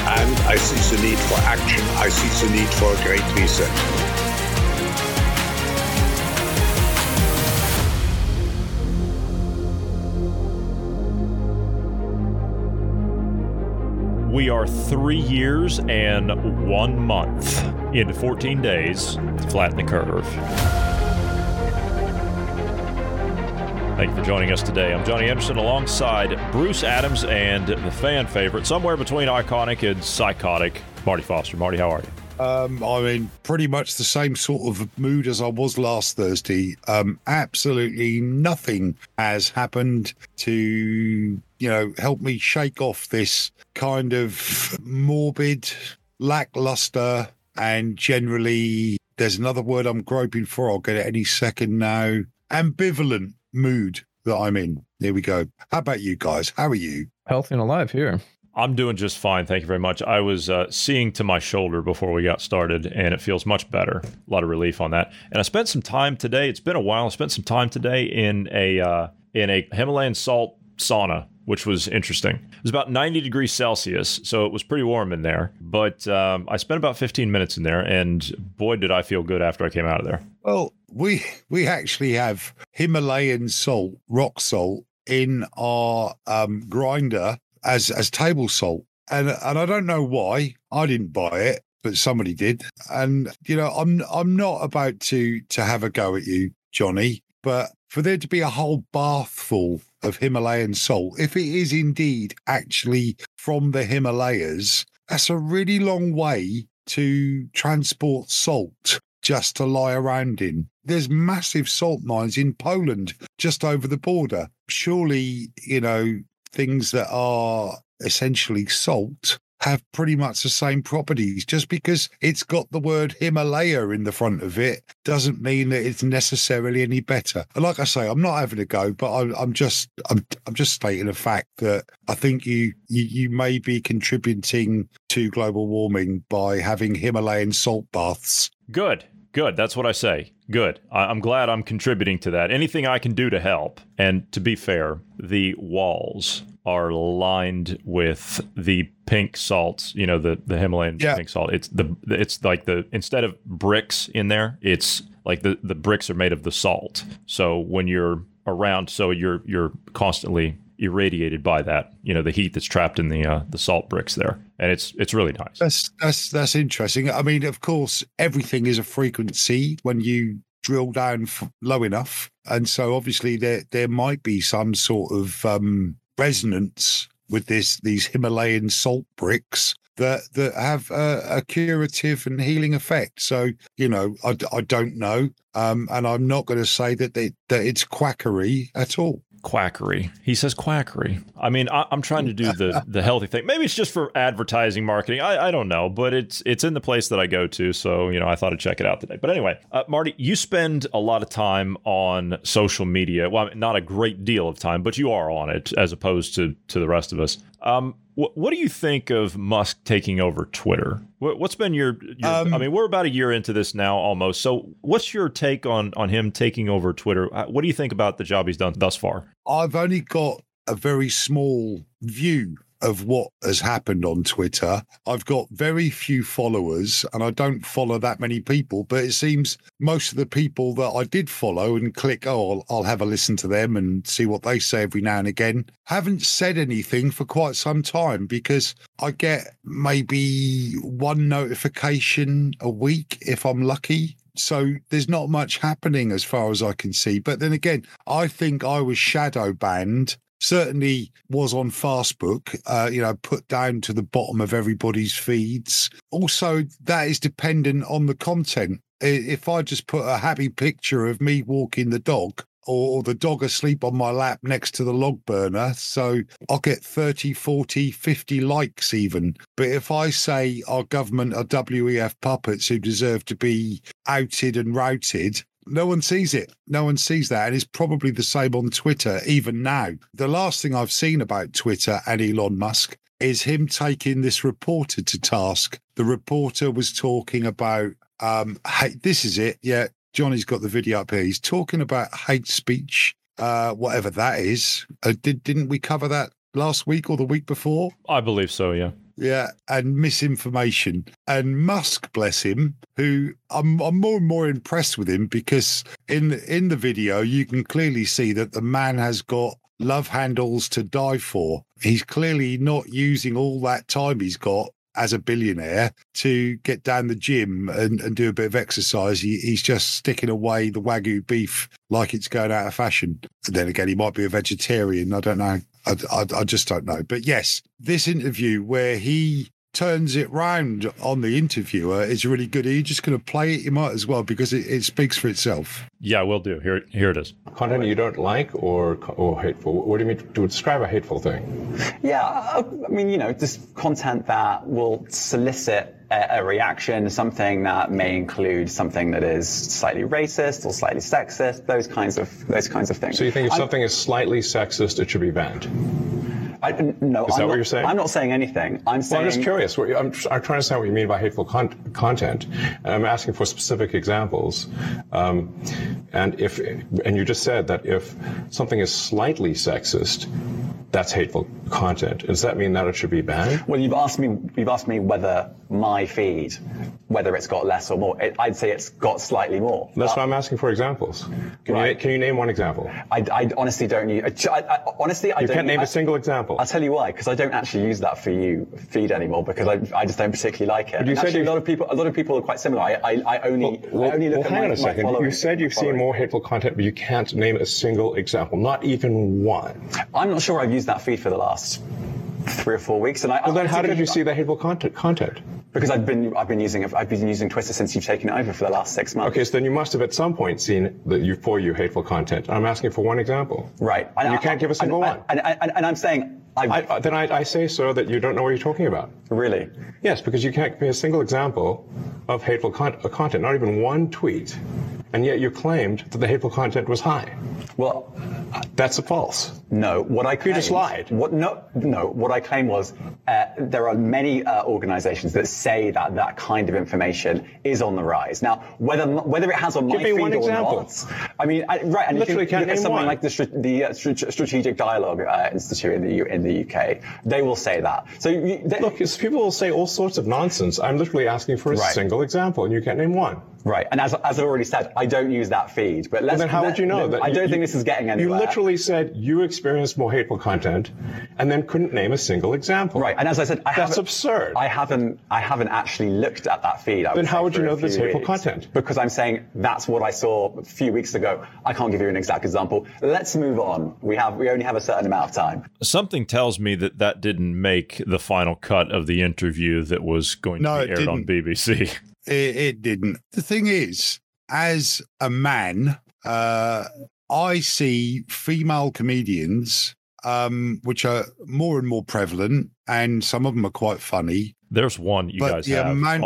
and I see the need for action. I see the need for a great reset. We are 3 years and 1 month into 14 days to flatten the curve. Thank you for joining us today. I'm Johnny Anderson alongside Bruce Adams and the fan favorite, somewhere between iconic and psychotic, Marty Foster. Marty, how are you? I'm in pretty much the same sort of mood as I was last Thursday. Absolutely nothing has happened to, help me shake off this kind of morbid, lackluster, and generally, there's another word I'm groping for. I'll get it any second now. Ambivalent mood that I'm in. There we go. How about you guys? How are you? Healthy and alive here. I'm doing just fine. Thank you very much. I was seeing to my shoulder before we got started, and it feels much better. A lot of relief on that. And I spent some time today. It's been a while. I spent some time today in a Himalayan salt sauna, which was interesting. It was about 90 degrees Celsius, so it was pretty warm in there. But I spent about 15 minutes in there, and boy, did I feel good after I came out of there. Well, we actually have Himalayan salt, rock salt, in our grinder as table salt. And I don't know why. I didn't buy it, but somebody did. And, I'm not about to have a go at you, Johnny, but for there to be a whole bath full of Himalayan salt, if it is indeed actually from the Himalayas, that's a really long way to transport salt just to lie around in. There's massive salt mines in Poland just over the border. Surely, things that are essentially salt have pretty much the same properties. Just because it's got the word Himalaya in the front of it doesn't mean that it's necessarily any better. And like I say, I'm not having a go, but I'm just stating a fact that I think you may be contributing to global warming by having Himalayan salt baths. Good. That's what I say. Good. I'm glad I'm contributing to that. Anything I can do to help. And to be fair, the walls are lined with the pink salts, the Himalayan pink salt. It's like the, instead of bricks in there, it's like the bricks are made of the salt. So when you're around, so you're constantly irradiated by that, the heat that's trapped in the salt bricks there. And it's really nice. That's interesting. I mean, of course, everything is a frequency when you drill down low enough. And so obviously there might be some sort of resonance with these Himalayan salt bricks that have a curative and healing effect. So, I don't know. And I'm not going to say that it's quackery at all. Quackery. He says quackery. I mean, I'm trying to do the healthy thing. Maybe it's just for advertising, marketing. I don't know, but it's in the place that I go to. So, I thought I'd check it out today. But anyway, Marty, you spend a lot of time on social media. Well, not a great deal of time, but you are on it as opposed to the rest of us. What do you think of Musk taking over Twitter? What's been your I mean, we're about a year into this now almost. So what's your take on him taking over Twitter? What do you think about the job he's done thus far? I've only got a very small view of what has happened on Twitter. I've got very few followers and I don't follow that many people, but it seems most of the people that I did follow and click, oh, I'll have a listen to them and see what they say every now and again, haven't said anything for quite some time because I get maybe one notification a week if I'm lucky. So there's not much happening as far as I can see. But then again, I think I was shadow banned. Certainly was on Fastbook, put down to the bottom of everybody's feeds. Also, that is dependent on the content. If I just put a happy picture of me walking the dog or the dog asleep on my lap next to the log burner, so I'll get 30, 40, 50 likes even. But if I say our government are WEF puppets who deserve to be outed and routed, no one sees it. No one sees that. And it's probably the same on Twitter, even now. The last thing I've seen about Twitter and Elon Musk is him taking this reporter to task. The reporter was talking about, hey, this is it. Yeah, Johnny's got the video up here. He's talking about hate speech, whatever that is. Didn't we cover that last week or the week before? I believe so, yeah. Yeah, and misinformation. And Musk, bless him, who I'm more and more impressed with him because in the video, you can clearly see that the man has got love handles to die for. He's clearly not using all that time he's got as a billionaire to get down the gym and do a bit of exercise. He's just sticking away the Wagyu beef like it's going out of fashion. And then again, he might be a vegetarian. I don't know. I just don't know. But yes, this interview where he turns it round on the interviewer is really good. Are you just going to play it? You might as well, because it speaks for itself. Yeah, we'll do. Here it is. Content you don't like or hateful. What do you mean to describe a hateful thing? Yeah, I mean, just content that will solicit a reaction, something that may include something that is slightly racist or slightly sexist, those kinds of things. So you think if something is slightly sexist, it should be banned? No, is that what you're saying? I'm not saying anything. I'm saying. Well, I'm just curious. I'm trying to understand what you mean by hateful content. I'm asking for specific examples. And you just said that if something is slightly sexist, that's hateful content. Does that mean that it should be banned? Well, you've asked me whether my feed, whether it's got less or more. I'd say it's got slightly more. That's why I'm asking for examples. Can you name one example? I honestly don't need. I don't. You can't name a single example. I'll tell you why, because I don't actually use that for you feed anymore because I just don't particularly like it. But you said actually, a lot of people are quite similar. I only look at my following. Hang on a second. You said you've seen more hateful content, but you can't name a single example, not even one. I'm not sure I've used that feed for the last 3 or 4 weeks, and I. Well, then, how did you see the hateful content? Because I've been using Twitter since you've taken it over for the last 6 months. Okay, so then you must have at some point seen for you hateful content. I'm asking for one example. Right. And you can't give a single one. And I'm saying. I say so that you don't know what you're talking about. Really? Yes, because you can't give me a single example of hateful content, not even one tweet, and yet you claimed that the hateful content was high. Well, that's a false. No, what I claimed. You just lied. What I claimed was there are many organisations that say that kind of information is on the rise. Now, whether it has on my feed or not, I mean, right? And literally you can look at something like the Strategic Dialogue Institute in the UK. They will say that. So people will say all sorts of nonsense. I'm literally asking for a single example, and you can't name one. Right, and as I already said, I don't use that feed. But then how would you know that? I don't think this is getting anywhere. You literally said you experienced more hateful content, and then couldn't name a single example. Right, and as I said, that's absurd. I haven't actually looked at that feed. Then how would you know this hateful content? Because I'm saying that's what I saw a few weeks ago. I can't give you an exact example. Let's move on. We only have a certain amount of time. Something tells me that didn't make the final cut of the interview that was going to be aired on BBC. It didn't. The thing is, as a man, I see female comedians, which are more and more prevalent, and some of them are quite funny. There's one you guys have on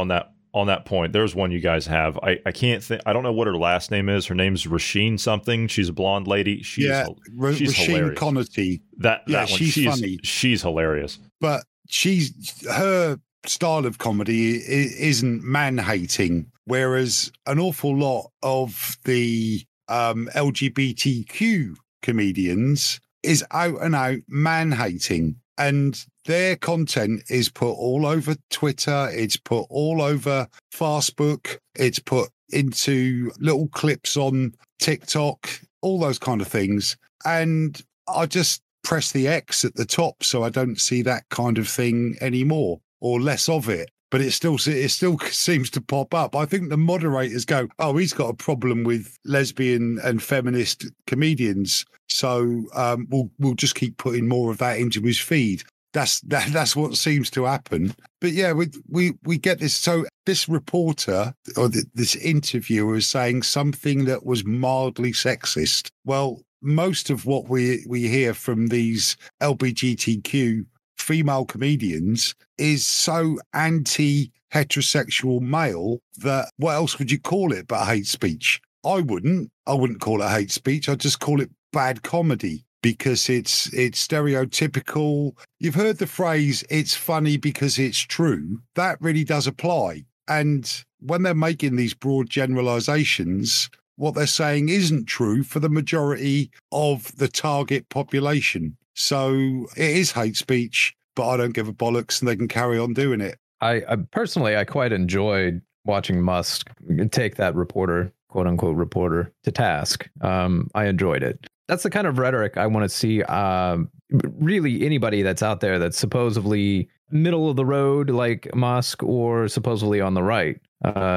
that point. There's one you guys have. I can't think. I don't know what her last name is. Her name's Rasheen something. She's a blonde lady. She's Rasheen Connerty. That one. She's funny. She's hilarious. But her style of comedy isn't man-hating, whereas an awful lot of the LGBTQ comedians is out-and-out man-hating. And their content is put all over Twitter. It's put all over Fastbook. It's put into little clips on TikTok, all those kind of things. And I just press the X at the top so I don't see that kind of thing anymore, or less of it. But it still seems to pop up. I think the moderators go, oh, he's got a problem with lesbian and feminist comedians, so we'll just keep putting more of that into his feed. That's what seems to happen. But yeah, we get this. So this reporter or this interviewer is saying something that was mildly sexist. Well, most of what we hear from these LGBTQ female comedians is so anti-heterosexual male that what else would you call it but hate speech? I wouldn't call it hate speech. I'd just call it bad comedy because it's stereotypical. You've heard the phrase, it's funny because it's true. That really does apply. And when they're making these broad generalizations, what they're saying isn't true for the majority of the target population. So it is hate speech, but I don't give a bollocks and they can carry on doing it. I personally, I quite enjoyed watching Musk take that reporter, quote unquote reporter, to task. I enjoyed it. That's the kind of rhetoric I want to see. Really, anybody that's out there that's supposedly middle of the road like Musk or supposedly on the right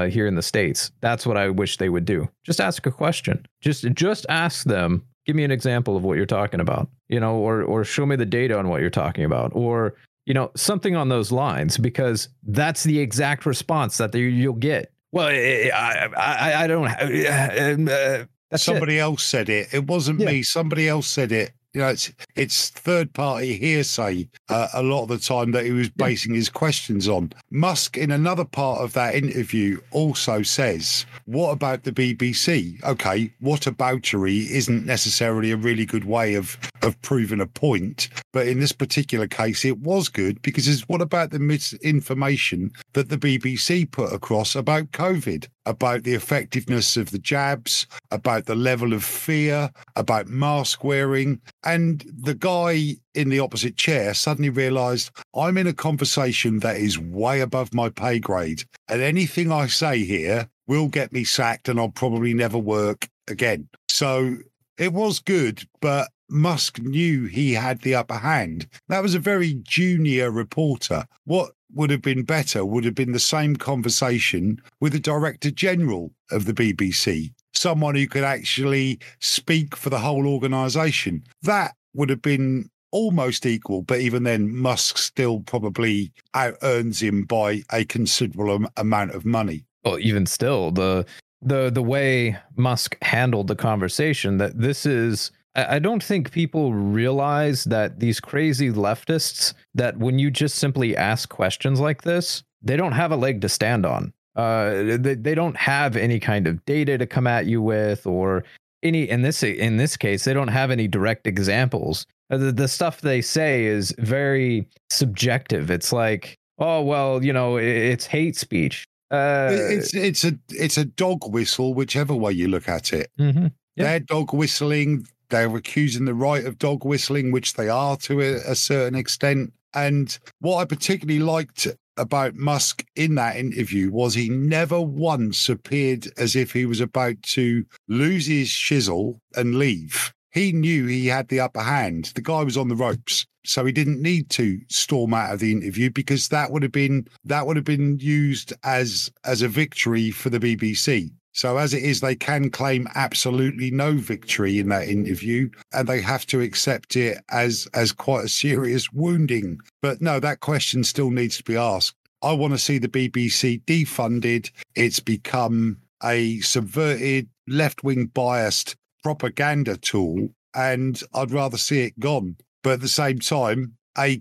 here in the States. That's what I wish they would do. Just ask a question. Just ask them. Give me an example of what you're talking about, you know, or show me the data on what you're talking about, or, you know, something on those lines, because that's the exact response that you'll get. Well, I don't. Somebody else said it. It wasn't me. Somebody else said it. You know, it's third party hearsay a lot of the time that he was basing his questions on. Musk, in another part of that interview, also says, what about the BBC? OK, whataboutery isn't necessarily a really good way of proving a point. But in this particular case, it was good because it's what about the misinformation that the BBC put across about COVID, about the effectiveness of the jabs, about the level of fear, about mask wearing. And the guy in the opposite chair suddenly realized, I'm in a conversation that is way above my pay grade, and anything I say here will get me sacked and I'll probably never work again. So it was good, but Musk knew he had the upper hand. That was a very junior reporter. What would have been better would have been the same conversation with the Director General of the BBC, someone who could actually speak for the whole organisation. That would have been almost equal, but even then, Musk still probably out-earns him by a considerable amount of money. Well, even still, the way Musk handled the conversation, that this is... I don't think people realize that these crazy leftists, that when you just simply ask questions like this, they don't have a leg to stand on. They don't have any kind of data to come at you with, or any, in this case, they don't have any direct examples. The stuff they say is very subjective. It's like, oh, well, you know, it's hate speech. It's a dog whistle, whichever way you look at it. Mm-hmm. Yeah. They're dog whistling. They're accusing the right of dog whistling, which they are to a certain extent. And what I particularly liked about Musk in that interview was he never once appeared as if he was about to lose his shizzle and leave. He knew he had the upper hand. The guy was on the ropes, so he didn't need to storm out of the interview, because that would have been used as a victory for the BBC. So as it is, they can claim absolutely no victory in that interview, and they have to accept it as quite a serious wounding. But no, that question still needs to be asked. I want to see the BBC defunded. It's become a subverted, left-wing biased propaganda tool, and I'd rather see it gone. But at the same time, a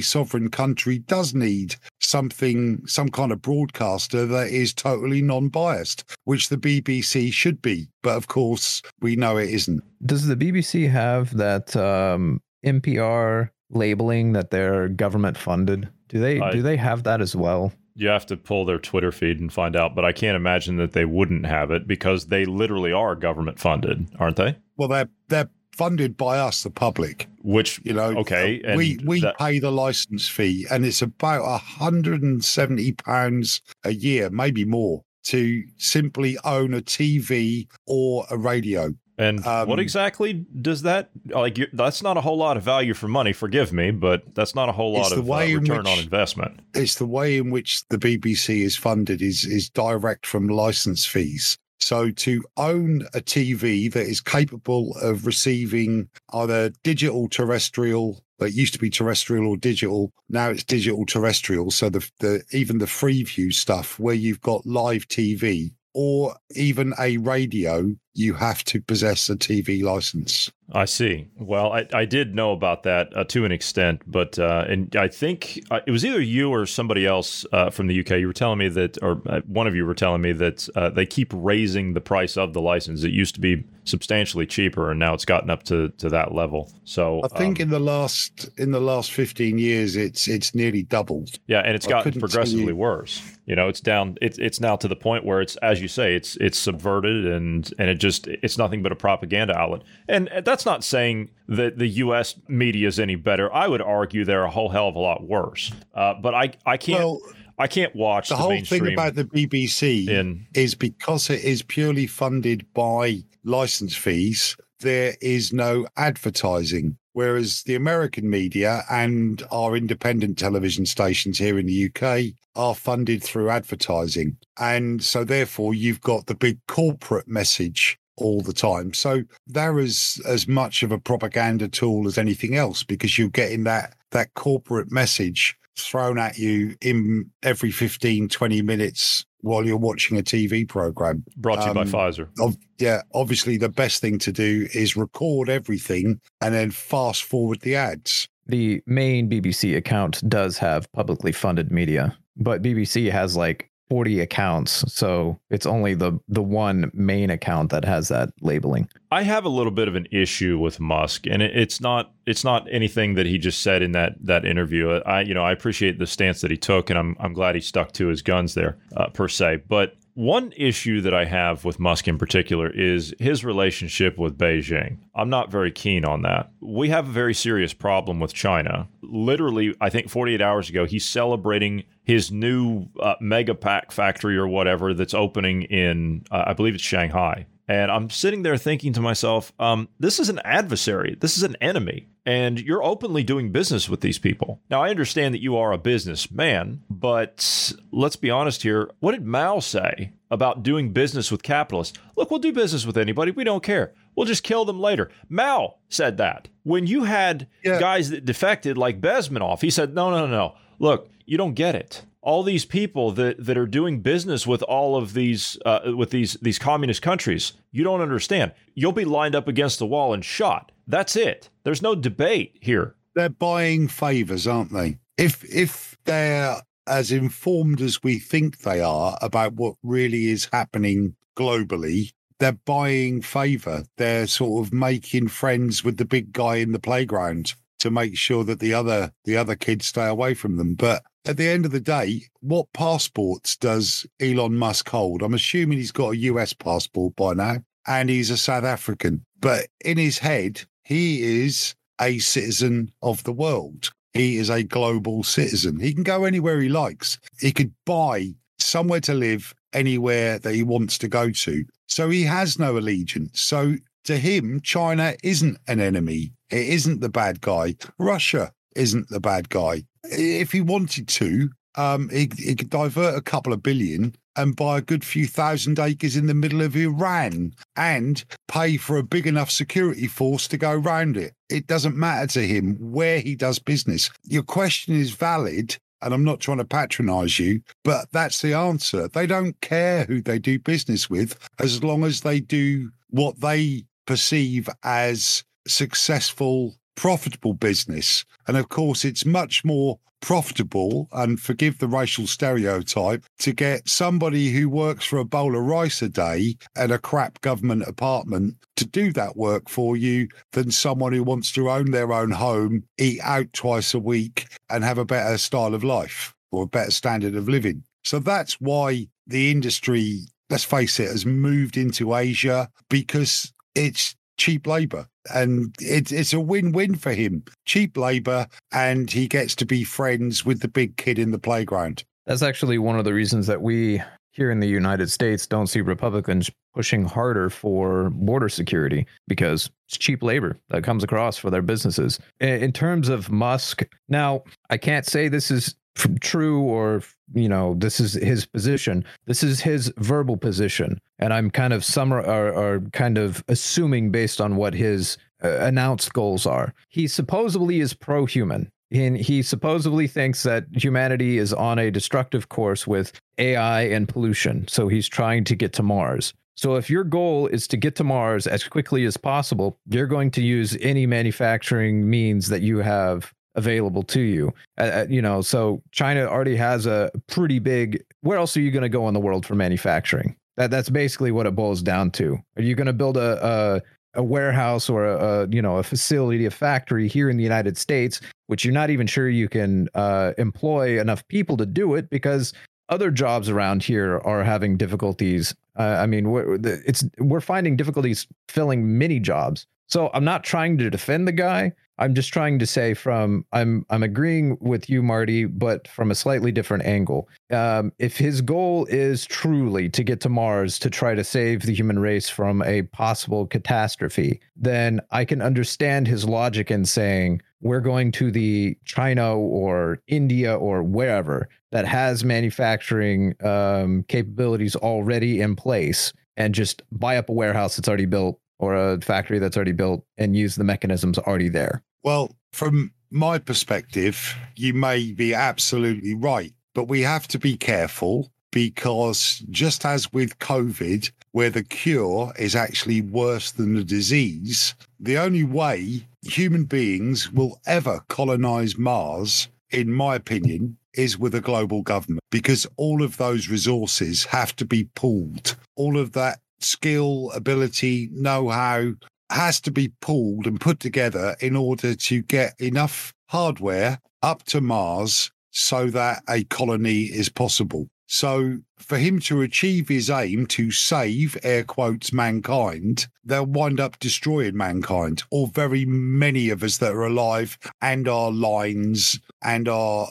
sovereign country does need something, some kind of broadcaster that is totally non-biased, which the BBC should be. But of course, we know it isn't. Does the BBC have that NPR labeling that they're government funded? Do they have that as well? You have to pull their Twitter feed and find out, but I can't imagine that they wouldn't have it, because they literally are government funded, aren't they? Well, they're funded by us, the public. Which, you know, okay, and we pay the license fee, and it's about £170 a year, maybe more, to simply own a TV or a radio. And what exactly does that, like, that's not a whole lot of value for money, forgive me, but that's not a whole lot of return on investment. It's the way in which the BBC is funded is direct from license fees. So to own a TV that is capable of receiving either digital terrestrial, that used to be terrestrial or digital, now it's digital terrestrial. So even the Freeview stuff where you've got live TV, or even a radio, you have to possess a TV license. I see. Well, I did know about that to an extent, but and I think it was either you or somebody else from the UK. You were telling me that, or one of you were telling me that they keep raising the price of the license. It used to be substantially cheaper, and now it's gotten up to that level. So I think in the last 15 years, it's nearly doubled. Yeah, and it's gotten progressively worse. You know, it's down. It's now to the point where it's, as you say, it's subverted and it just, it's nothing but a propaganda outlet. And that's not saying that the U.S. media is any better. I would argue they're a whole hell of a lot worse. But I can't. Well, I can't watch the whole thing about the BBC is because it is purely funded by license fees. There is no advertising, whereas the American media and our independent television stations here in the UK are funded through advertising. And so therefore, you've got the big corporate message all the time. So there is as much of a propaganda tool as anything else, because you're getting that corporate message thrown at you in every 15, 20 minutes while you're watching a TV program. Brought to you by Pfizer. Obviously the best thing to do is record everything and then fast forward the ads. The main BBC account does have publicly funded media, but BBC has like 40 accounts, so it's only the one main account that has that labeling. I have a little bit of an issue with Musk, and it's not anything that he just said in that interview. I appreciate the stance that he took, and I'm glad he stuck to his guns there per se. But one issue that I have with Musk in particular is his relationship with Beijing. I'm not very keen on that. We have a very serious problem with China. Literally, I think 48 hours ago, he's celebrating his new mega pack factory or whatever that's opening in, I believe it's Shanghai. And I'm sitting there thinking to myself, this is an adversary. This is an enemy. And you're openly doing business with these people. Now, I understand that you are a businessman, but let's be honest here. What did Mao say about doing business with capitalists? Look, we'll do business with anybody. We don't care. We'll just kill them later. Mao said that. When you had guys that defected like Bezmenov, he said, no. Look, you don't get it. All these people that are doing business with all of these with these communist countries, you don't understand. You'll be lined up against the wall and shot. That's it. There's no debate here. They're buying favors, aren't they? If they're as informed as we think they are about what really is happening globally, they're buying favor. They're sort of making friends with the big guy in the playground to make sure that the other kids stay away from them. But at the end of the day, what passports does Elon Musk hold? I'm assuming he's got a US passport by now, and he's a South African. But in his head, he is a citizen of the world. He is a global citizen. He can go anywhere he likes. He could buy somewhere to live anywhere that he wants to go to. So he has no allegiance. So to him, China isn't an enemy. It isn't the bad guy. Russia isn't the bad guy. If he wanted to, he could divert a couple of billion and buy a good few thousand acres in the middle of Iran and pay for a big enough security force to go round it. It doesn't matter to him where he does business. Your question is valid, and I'm not trying to patronize you, but that's the answer. They don't care who they do business with as long as they do what they perceive as successful, profitable business. And of course, it's much more profitable, and forgive the racial stereotype, to get somebody who works for a bowl of rice a day and a crap government apartment to do that work for you than someone who wants to own their own home, eat out twice a week, and have a better style of life or a better standard of living. So that's why the industry, let's face it, has moved into Asia, because it's cheap labour. And it's a win-win for him. Cheap labour, and he gets to be friends with the big kid in the playground. That's actually one of the reasons that we here in the United States don't see Republicans pushing harder for border security, because it's cheap labor that comes across for their businesses. In terms of Musk, now, I can't say this is true or, you know, this is his position. This is his verbal position. And I'm kind of kind of assuming based on what his announced goals are. He supposedly is pro-human. And he supposedly thinks that humanity is on a destructive course with AI and pollution. So he's trying to get to Mars. So if your goal is to get to Mars as quickly as possible, you're going to use any manufacturing means that you have available to you. So China already has a pretty big, where else are you going to go in the world for manufacturing? That's basically what it boils down to. Are you going to build a warehouse or a facility, a factory here in the United States, which you're not even sure you can employ enough people to do it because other jobs around here are having difficulties. We're finding difficulties filling many jobs. So I'm not trying to defend the guy. I'm just trying to say I'm agreeing with you, Marty, but from a slightly different angle. If his goal is truly to get to Mars to try to save the human race from a possible catastrophe, then I can understand his logic in saying we're going to the China or India or wherever that has manufacturing capabilities already in place and just buy up a warehouse that's already built, or a factory that's already built, and use the mechanisms already there. Well, from my perspective, you may be absolutely right, but we have to be careful because just as with COVID, where the cure is actually worse than the disease, the only way human beings will ever colonize Mars, in my opinion, is with a global government, because all of those resources have to be pooled. All of that skill, ability, know-how has to be pooled and put together in order to get enough hardware up to Mars so that a colony is possible. So for him to achieve his aim to save, air quotes, mankind, they'll wind up destroying mankind, or very many of us that are alive and our lines and our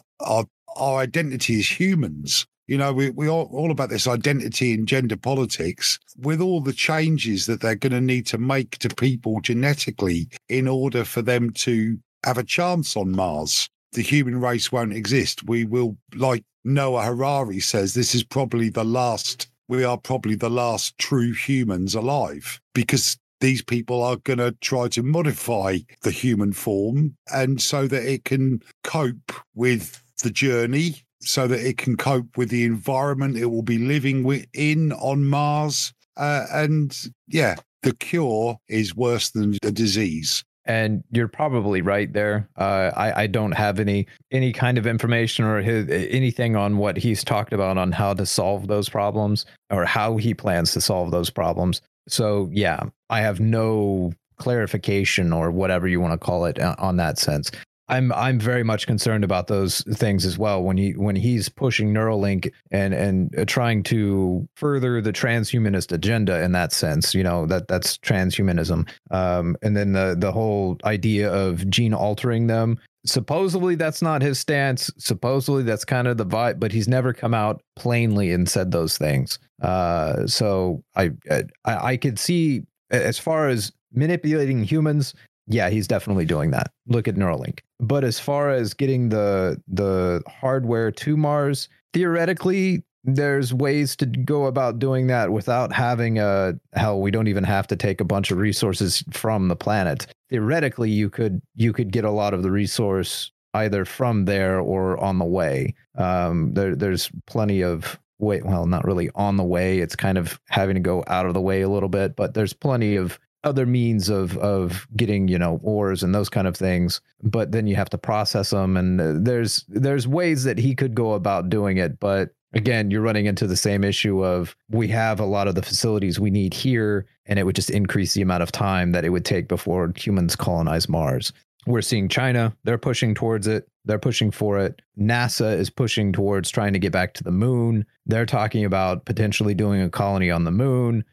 identity as humans. You know, we are all about this identity and gender politics. With all the changes that they're going to need to make to people genetically in order for them to have a chance on Mars, the human race won't exist. We will, like Noah Harari says, this is probably the last, we are probably the last true humans alive, because these people are going to try to modify the human form and so that it can cope with the journey, so that it can cope with the environment it will be living in on Mars. The cure is worse than the disease. And you're probably right there. I don't have any kind of information or anything on what he's talked about on how to solve those problems or how he plans to solve those problems. So, yeah, I have no clarification or whatever you want to call it on that sense. I'm very much concerned about those things as well. When he's pushing Neuralink and trying to further the transhumanist agenda in that sense, you know, that's transhumanism. And then the whole idea of gene altering them. Supposedly that's not his stance. Supposedly that's kind of the vibe, but he's never come out plainly and said those things. So I could see, as far as manipulating humans, yeah, he's definitely doing that. Look at Neuralink. But as far as getting the hardware to Mars, theoretically, there's ways to go about doing that without having we don't even have to take a bunch of resources from the planet. Theoretically, you could get a lot of the resource either from there or on the way. There's plenty of way. Well, not really on the way. It's kind of having to go out of the way a little bit, but there's plenty of other means of getting, you know, ores and those kind of things, but then you have to process them. And there's ways that he could go about doing it. But again, you're running into the same issue of, we have a lot of the facilities we need here, and it would just increase the amount of time that it would take before humans colonize Mars. We're seeing China, they're pushing towards it. They're pushing for it. NASA is pushing towards trying to get back to the moon. They're talking about potentially doing a colony on the moon.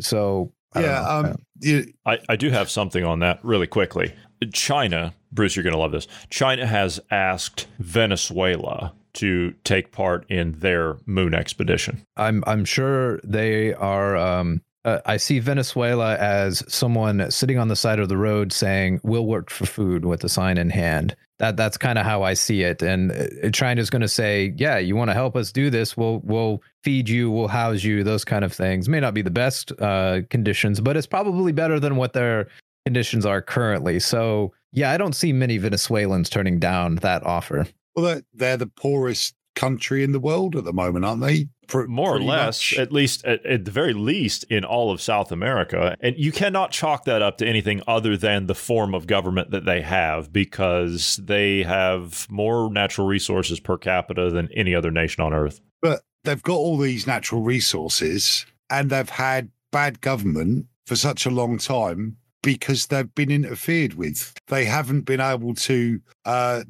So yeah, I do have something on that really quickly. China, Bruce, you're going to love this. China has asked Venezuela to take part in their moon expedition. I'm sure they are. I see Venezuela as someone sitting on the side of the road saying, "We'll work for food," with a sign in hand. That's kind of how I see it. And China's going to say, "Yeah, you want to help us do this? We'll feed you, we'll house you," those kind of things. May not be the best conditions, but it's probably better than what their conditions are currently. So, yeah, I don't see many Venezuelans turning down that offer. Well, they're the poorest country in the world at the moment, aren't they? More or less, much. At least at the very least in all of South America. And you cannot chalk that up to anything other than the form of government that they have, because they have more natural resources per capita than any other nation on earth. But they've got all these natural resources and they've had bad government for such a long time because they've been interfered with. They haven't been able to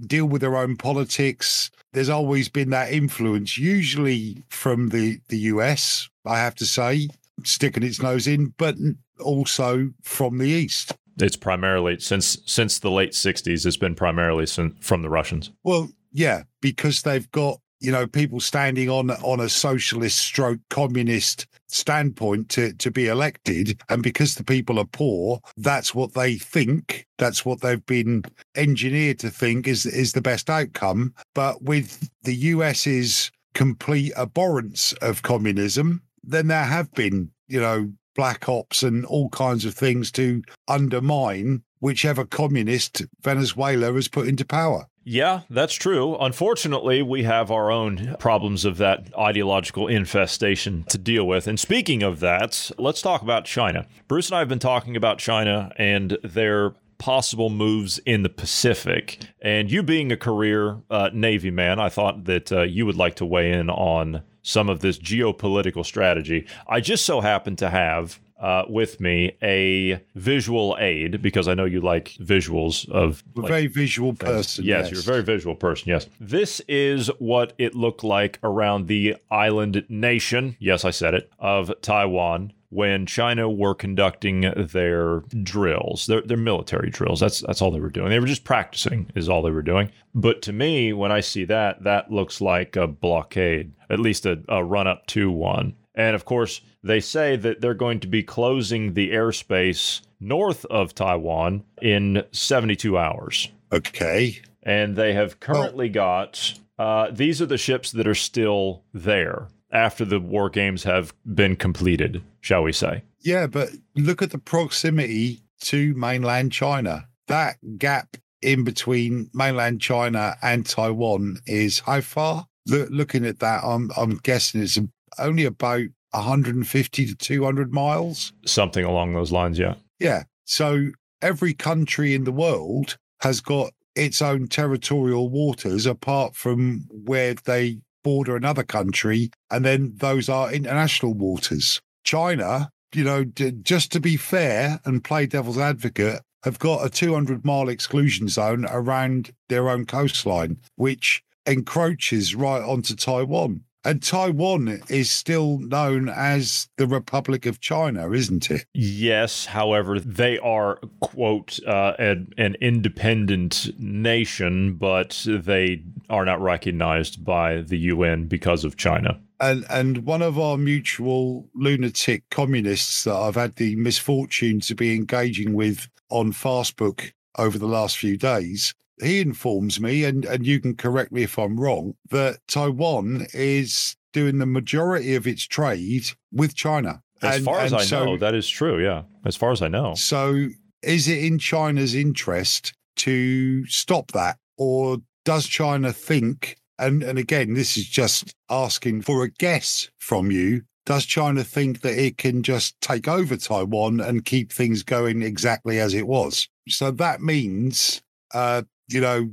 deal with their own politics. There's always been that influence, usually from the US, I have to say, sticking its nose in, but also from the East. It's primarily, since the late 60s, it's been primarily from the Russians. Well, yeah, because they've got, you know, people standing on a socialist stroke communist standpoint to be elected. And because the people are poor, that's what they think. That's what they've been engineered to think is the best outcome. But with the US's complete abhorrence of communism, then there have been, you know, black ops and all kinds of things to undermine whichever communist Venezuela has put into power. Yeah, that's true. Unfortunately, we have our own problems of that ideological infestation to deal with. And speaking of that, let's talk about China. Bruce and I have been talking about China and their possible moves in the Pacific. And you being a career Navy man, I thought that you would like to weigh in on some of this geopolitical strategy. I just so happen to have with me a visual aid, because I know you like visuals of... Like, a very visual person. Yes, you're a very visual person, yes. This is what it looked like around the island nation, yes, I said it, of Taiwan when China were conducting their drills, their military drills. That's all they were doing. They were just practicing is all they were doing. But to me, when I see that, that looks like a blockade, at least a run-up to one. And of course, they say that they're going to be closing the airspace north of Taiwan in 72 hours. Okay. And they have currently got, these are the ships that are still there after the war games have been completed, shall we say. Yeah, but look at the proximity to mainland China. That gap in between mainland China and Taiwan is how far? Looking at that, I'm guessing it's only about 150 to 200 miles. Something along those lines, yeah. Yeah. So every country in the world has got its own territorial waters apart from where they border another country, and then those are international waters. China, you know, just to be fair and play devil's advocate, have got a 200-mile exclusion zone around their own coastline, which encroaches right onto Taiwan. And Taiwan is still known as the Republic of China, isn't it? Yes. However, they are, quote, an independent nation, but they are not recognized by the UN because of China. And one of our mutual lunatic communists that I've had the misfortune to be engaging with on Fastbook over the last few days, he informs me, and you can correct me if I'm wrong, that Taiwan is doing the majority of its trade with China. As far as I know, that is true, yeah. As far as I know. So is it in China's interest to stop that? Or does China think, and again, this is just asking for a guess from you, does China think that it can just take over Taiwan and keep things going exactly as it was? So that means... you know,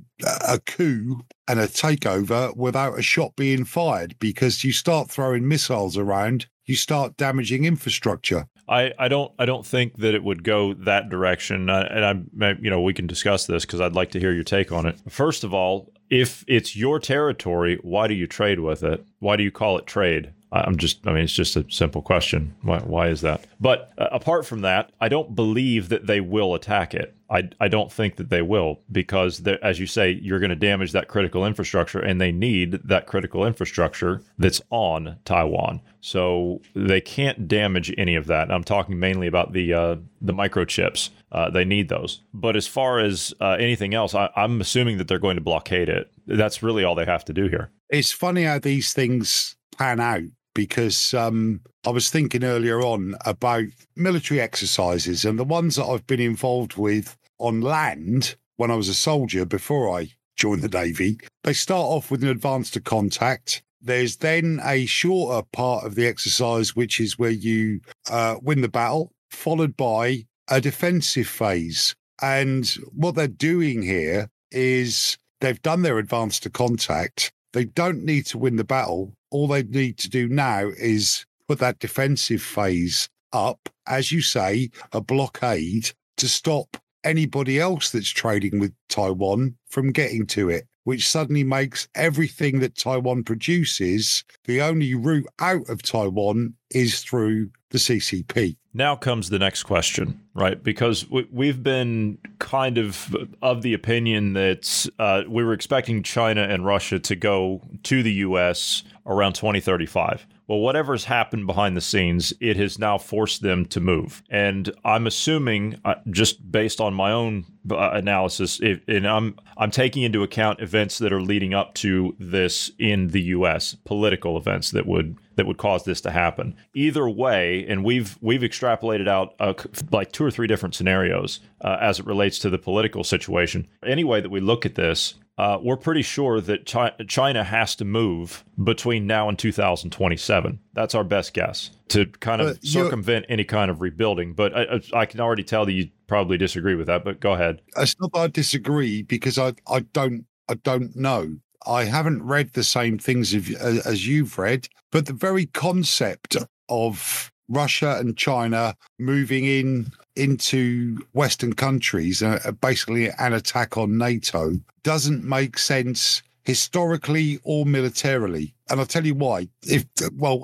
a coup and a takeover without a shot being fired, because you start throwing missiles around, you start damaging infrastructure. I don't think that it would go that direction. And you know, we can discuss this because I'd like to hear your take on it. First of all, if it's your territory, why do you trade with it? Why do you call it trade? It's just a simple question. Why is that? But apart from that, I don't believe that they will attack it. I don't think that they will, because, as you say, you're going to damage that critical infrastructure, and they need that critical infrastructure that's on Taiwan. So they can't damage any of that. I'm talking mainly about the microchips. They need those. But as far as anything else, I'm assuming that they're going to blockade it. That's really all they have to do here. It's funny how these things pan out, because I was thinking earlier on about military exercises, and the ones that I've been involved with on land when I was a soldier before I joined the Navy, they start off with an advance to contact. There's then a shorter part of the exercise, which is where you win the battle, followed by a defensive phase. And what they're doing here is they've done their advance to contact. They don't need to win the battle. All they need to do now is put that defensive phase up, as you say, a blockade to stop anybody else that's trading with Taiwan from getting to it, which suddenly makes everything that Taiwan produces, the only route out of Taiwan is through the CCP. Now comes the next question, right? Because we've been kind of the opinion that we were expecting China and Russia to go to the U.S. around 2035. Well, whatever's happened behind the scenes, it has now forced them to move. And I'm assuming, just based on my own analysis, and I'm taking into account events that are leading up to this in the U.S., political events that would cause this to happen. Either way, and we've extrapolated out like 2 or 3 different scenarios as it relates to the political situation. Any way that we look at this, we're pretty sure that China has to move between now and 2027. That's our best guess to kind of circumvent any kind of rebuilding. But I can already tell that you probably disagree with that, but go ahead. It's not that I disagree, because I don't know. I haven't read the same things as you've read, but the very concept of Russia and China moving into Western countries, basically an attack on NATO, doesn't make sense historically or militarily. And I'll tell you why.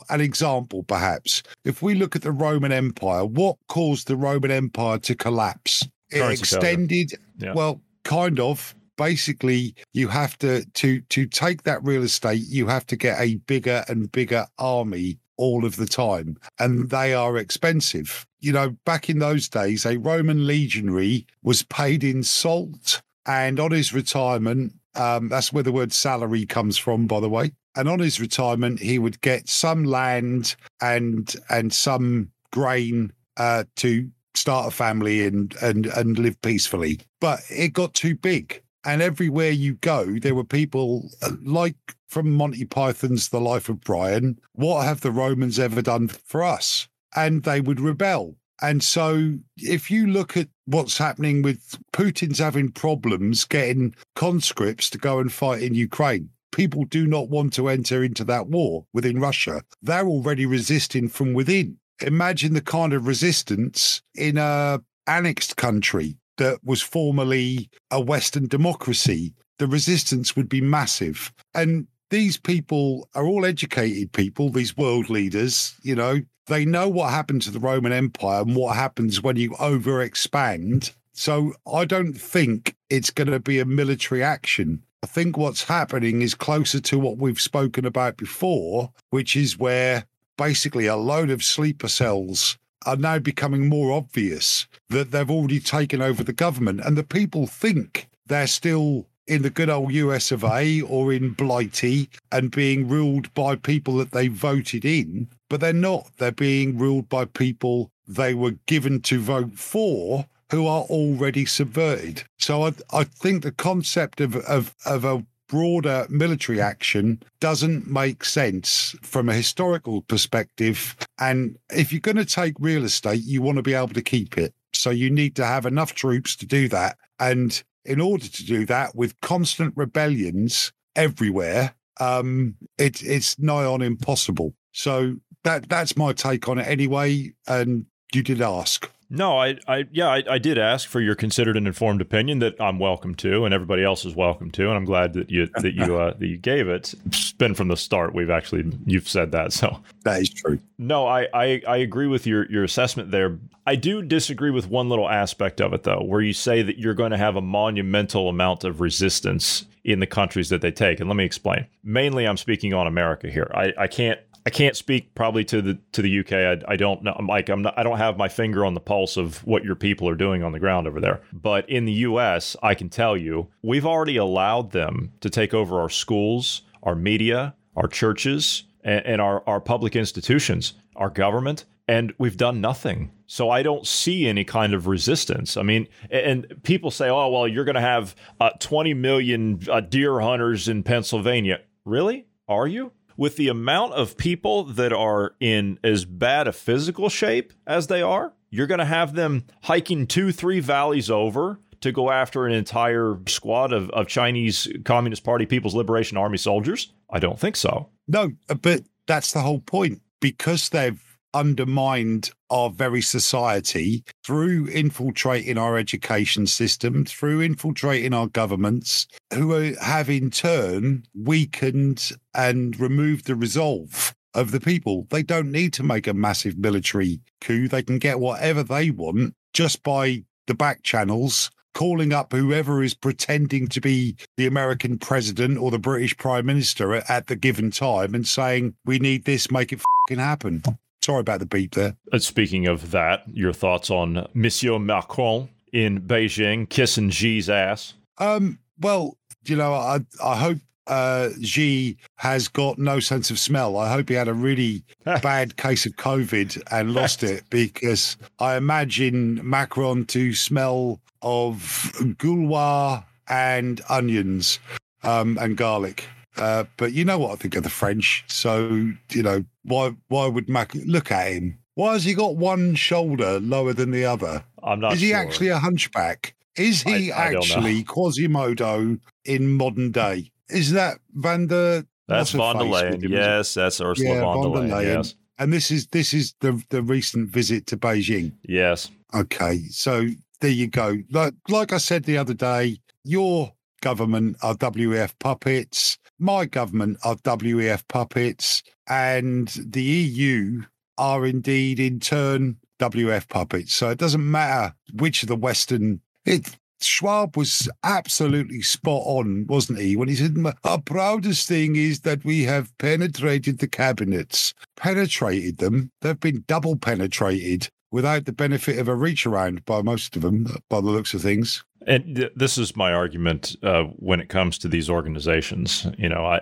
An example, perhaps. If we look at the Roman Empire, what caused the Roman Empire to collapse? It extended, kind of. Basically, you have to take that real estate, you have to get a bigger and bigger army all of the time, and they are expensive. Back in those days, a Roman legionary was paid in salt, and on his retirement, that's where the word salary comes from, by the way, and on his retirement, he would get some land and some grain to start a family and live peacefully. But it got too big. And everywhere you go, there were people like from Monty Python's The Life of Brian. What have the Romans ever done for us? And they would rebel. And so if you look at what's happening with Putin's having problems getting conscripts to go and fight in Ukraine, people do not want to enter into that war within Russia. They're already resisting from within. Imagine the kind of resistance in an annexed country that was formerly a Western democracy. The resistance would be massive. And these people are all educated people, these world leaders, they know what happened to the Roman Empire and what happens when you overexpand. So I don't think it's going to be a military action. I think what's happening is closer to what we've spoken about before, which is where basically a load of sleeper cells are now becoming more obvious that they've already taken over the government, and the people think they're still in the good old US of A or in Blighty and being ruled by people that they voted in, but they're not. They're being ruled by people they were given to vote for who are already subverted. So I think the concept of a broader military action doesn't make sense from a historical perspective. And if you're going to take real estate, you want to be able to keep it. So you need to have enough troops to do that. And in order to do that, with constant rebellions everywhere, it's nigh on impossible. So that's my take on it anyway. And you did ask. No, I did ask for your considered and informed opinion that I'm welcome to, and everybody else is welcome to, and I'm glad that you gave it. It's been from the start you've said that, so that is true. No, I agree with your assessment there. I do disagree with one little aspect of it though, where you say that you're going to have a monumental amount of resistance in the countries that they take, and let me explain. Mainly, I'm speaking on America here. I can't speak probably to the UK. I don't know. I don't have my finger on the pulse of what your people are doing on the ground over there. But in the US, I can tell you, we've already allowed them to take over our schools, our media, our churches, and our public institutions, our government, and we've done nothing. So I don't see any kind of resistance. I mean, and people say, oh, well, you're going to have 20 million deer hunters in Pennsylvania. Really? Are you? With the amount of people that are in as bad a physical shape as they are, you're going to have them hiking 2-3 valleys over to go after an entire squad of Chinese Communist Party People's Liberation Army soldiers? I don't think so. No, but that's the whole point. Because they've undermined our very society through infiltrating our education system, through infiltrating our governments, who have in turn weakened and removed the resolve of the people. They don't need to make a massive military coup. They can get whatever they want just by the back channels, calling up whoever is pretending to be the American president or the British prime minister at the given time and saying, we need this, make it fucking happen. Sorry about the beep there. Speaking of that, your thoughts on Monsieur Macron in Beijing kissing Xi's ass? Well, you know, I hope Xi has got no sense of smell. I hope he had a really bad case of COVID and lost it, because I imagine Macron to smell of goulash and onions and garlic. But you know what I think of the French. So, you know, why would Mac look at him? Why has he got one shoulder lower than the other? I'm not sure. Is he actually a hunchback? Is he actually Quasimodo in modern day? Is that Van der... That's Von der Leyen. Yes, that's Ursula von der Leyen. Yes. And this is the recent visit to Beijing. Yes. Okay, so there you go. Like I said the other day, your government are WEF puppets. My government are WEF puppets, and the EU are indeed in turn WEF puppets. So it doesn't matter which of the Western... Schwab was absolutely spot on, wasn't he? When he said, our proudest thing is that we have penetrated the cabinets. Penetrated them. They've been double penetrated without the benefit of a reach around by most of them, by the looks of things. And this is my argument when it comes to these organizations, you know,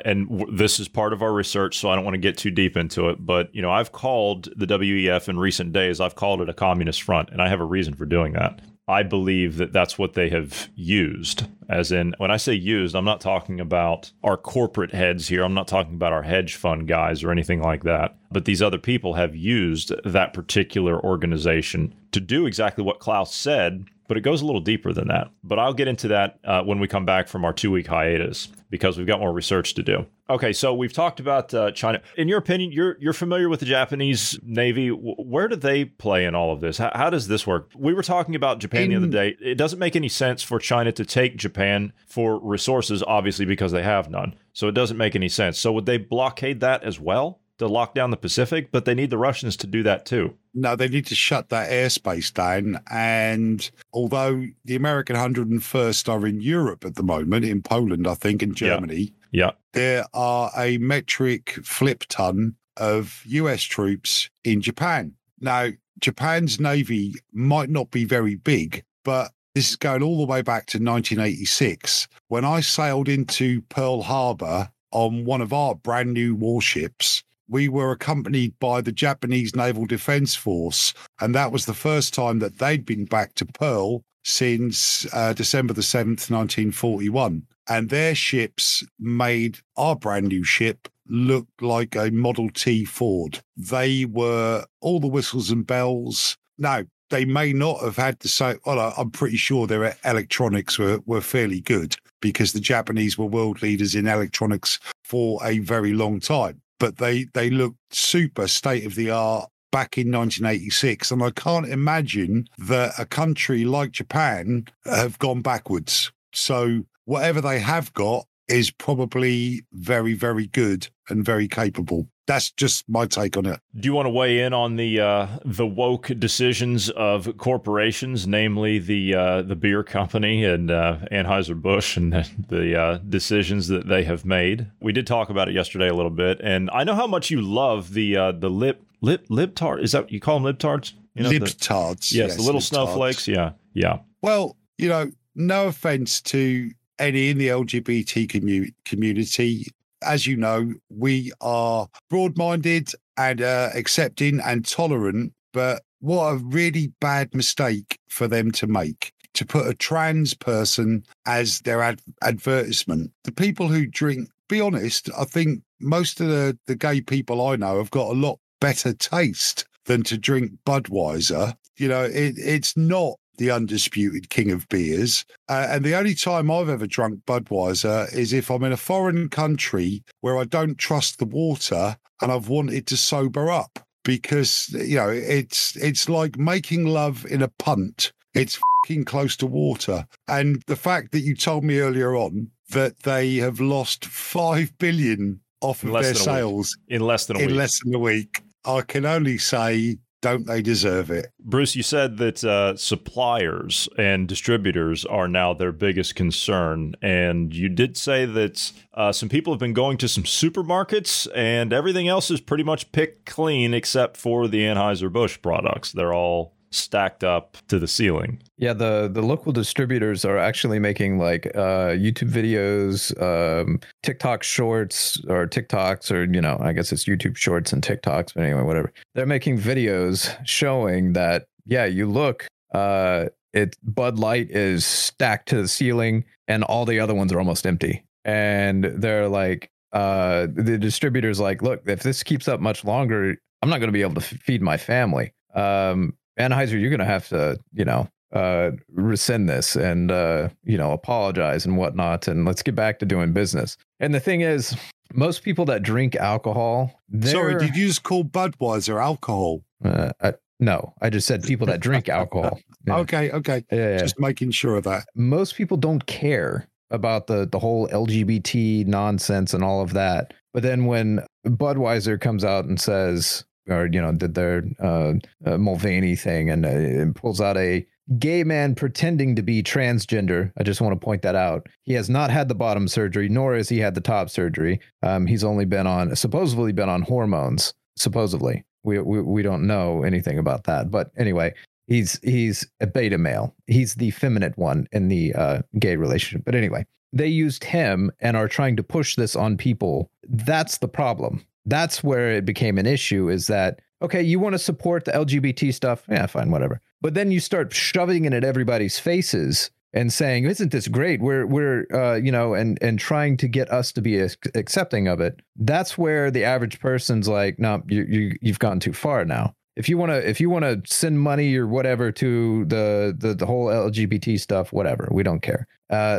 this is part of our research, so I don't want to get too deep into it. But, you know, I've called the WEF in recent days, I've called it a communist front, and I have a reason for doing that. I believe that that's what they have used, as in, when I say used, I'm not talking about our corporate heads here. I'm not talking about our hedge fund guys or anything like that. But these other people have used that particular organization to do exactly what Klaus said. But it goes a little deeper than that. But I'll get into that when we come back from our 2-week hiatus, because we've got more research to do. Okay, so we've talked about China. In your opinion, you're familiar with the Japanese Navy. Where do they play in all of this? How does this work? We were talking about Japan the other day. It doesn't make any sense for China to take Japan for resources, obviously, because they have none. So it doesn't make any sense. So would they blockade that as well? To lock down the Pacific, but they need the Russians to do that too. No, they need to shut that airspace down. And although the American 101st are in Europe at the moment, in Poland, I think, and Germany, yeah. There are a metric flip ton of US troops in Japan. Now, Japan's Navy might not be very big, but this is going all the way back to 1986, when I sailed into Pearl Harbor on one of our brand new warships. We were accompanied by the Japanese Naval Defense Force, and that was the first time that they'd been back to Pearl since December the 7th, 1941. And their ships made our brand new ship look like a Model T Ford. They were all the whistles and bells. Now, they may not have had the same... Well, I'm pretty sure their electronics were fairly good, because the Japanese were world leaders in electronics for a very long time. But they looked super state-of-the-art back in 1986. And I can't imagine that a country like Japan have gone backwards. So whatever they have got is probably very, very good and very capable. That's just my take on it. Do you want to weigh in on the woke decisions of corporations, namely the beer company and Anheuser-Busch, and the decisions that they have made? We did talk about it yesterday a little bit, and I know how much you love the libtards. Is that you call them, libtards? You know, libtards. Yes, the little libtards. Snowflakes. Yeah, yeah. Well, you know, no offense to any in the LGBT community. As you know, we are broad-minded and accepting and tolerant, but what a really bad mistake for them to make, to put a trans person as their advertisement. The people who drink, be honest, I think most of the gay people I know have got a lot better taste than to drink Budweiser. You know, it's not the undisputed king of beers. And the only time I've ever drunk Budweiser is if I'm in a foreign country where I don't trust the water and I've wanted to sober up, because, you know, it's like making love in a punt. It's f***ing close to water. And the fact that you told me earlier on that they have lost 5 billion off of their sales in less than a week, I can only say, don't they deserve it? Bruce, you said that suppliers and distributors are now their biggest concern. And you did say that some people have been going to some supermarkets and everything else is pretty much picked clean except for the Anheuser-Busch products. They're all stacked up to the ceiling. Yeah, the local distributors are actually making like YouTube videos, TikTok shorts or TikToks, or, you know, I guess it's YouTube shorts and TikToks, but anyway, whatever. They're making videos showing that, yeah, you look, Bud Light is stacked to the ceiling and all the other ones are almost empty. And they're like, the distributor's like, look, if this keeps up much longer, I'm not going to be able to feed my family. Anheuser, you're going to have to, you know, rescind this and, you know, apologize and whatnot. And let's get back to doing business. And the thing is, most people that drink alcohol. Sorry, did you just call Budweiser alcohol? No, I just said people that drink alcohol. Yeah. Okay. Yeah, just making sure of that. Most people don't care about the whole LGBT nonsense and all of that. But then when Budweiser comes out and says, or, you know, did their Mulvaney thing and pulls out a gay man pretending to be transgender. I just want to point that out. He has not had the bottom surgery, nor has he had the top surgery. He's only supposedly been on hormones. Supposedly, we don't know anything about that. But anyway, he's a beta male. He's the feminine one in the gay relationship. But anyway, they used him and are trying to push this on people. That's the problem. That's where it became an issue, is that, okay, you want to support the LGBT stuff. Yeah, fine, whatever. But then you start shoving it at everybody's faces and saying, isn't this great? We're you know, and trying to get us to be accepting of it. That's where the average person's like, no, you've gone too far now. If you want to send money or whatever to the whole LGBT stuff, whatever, we don't care.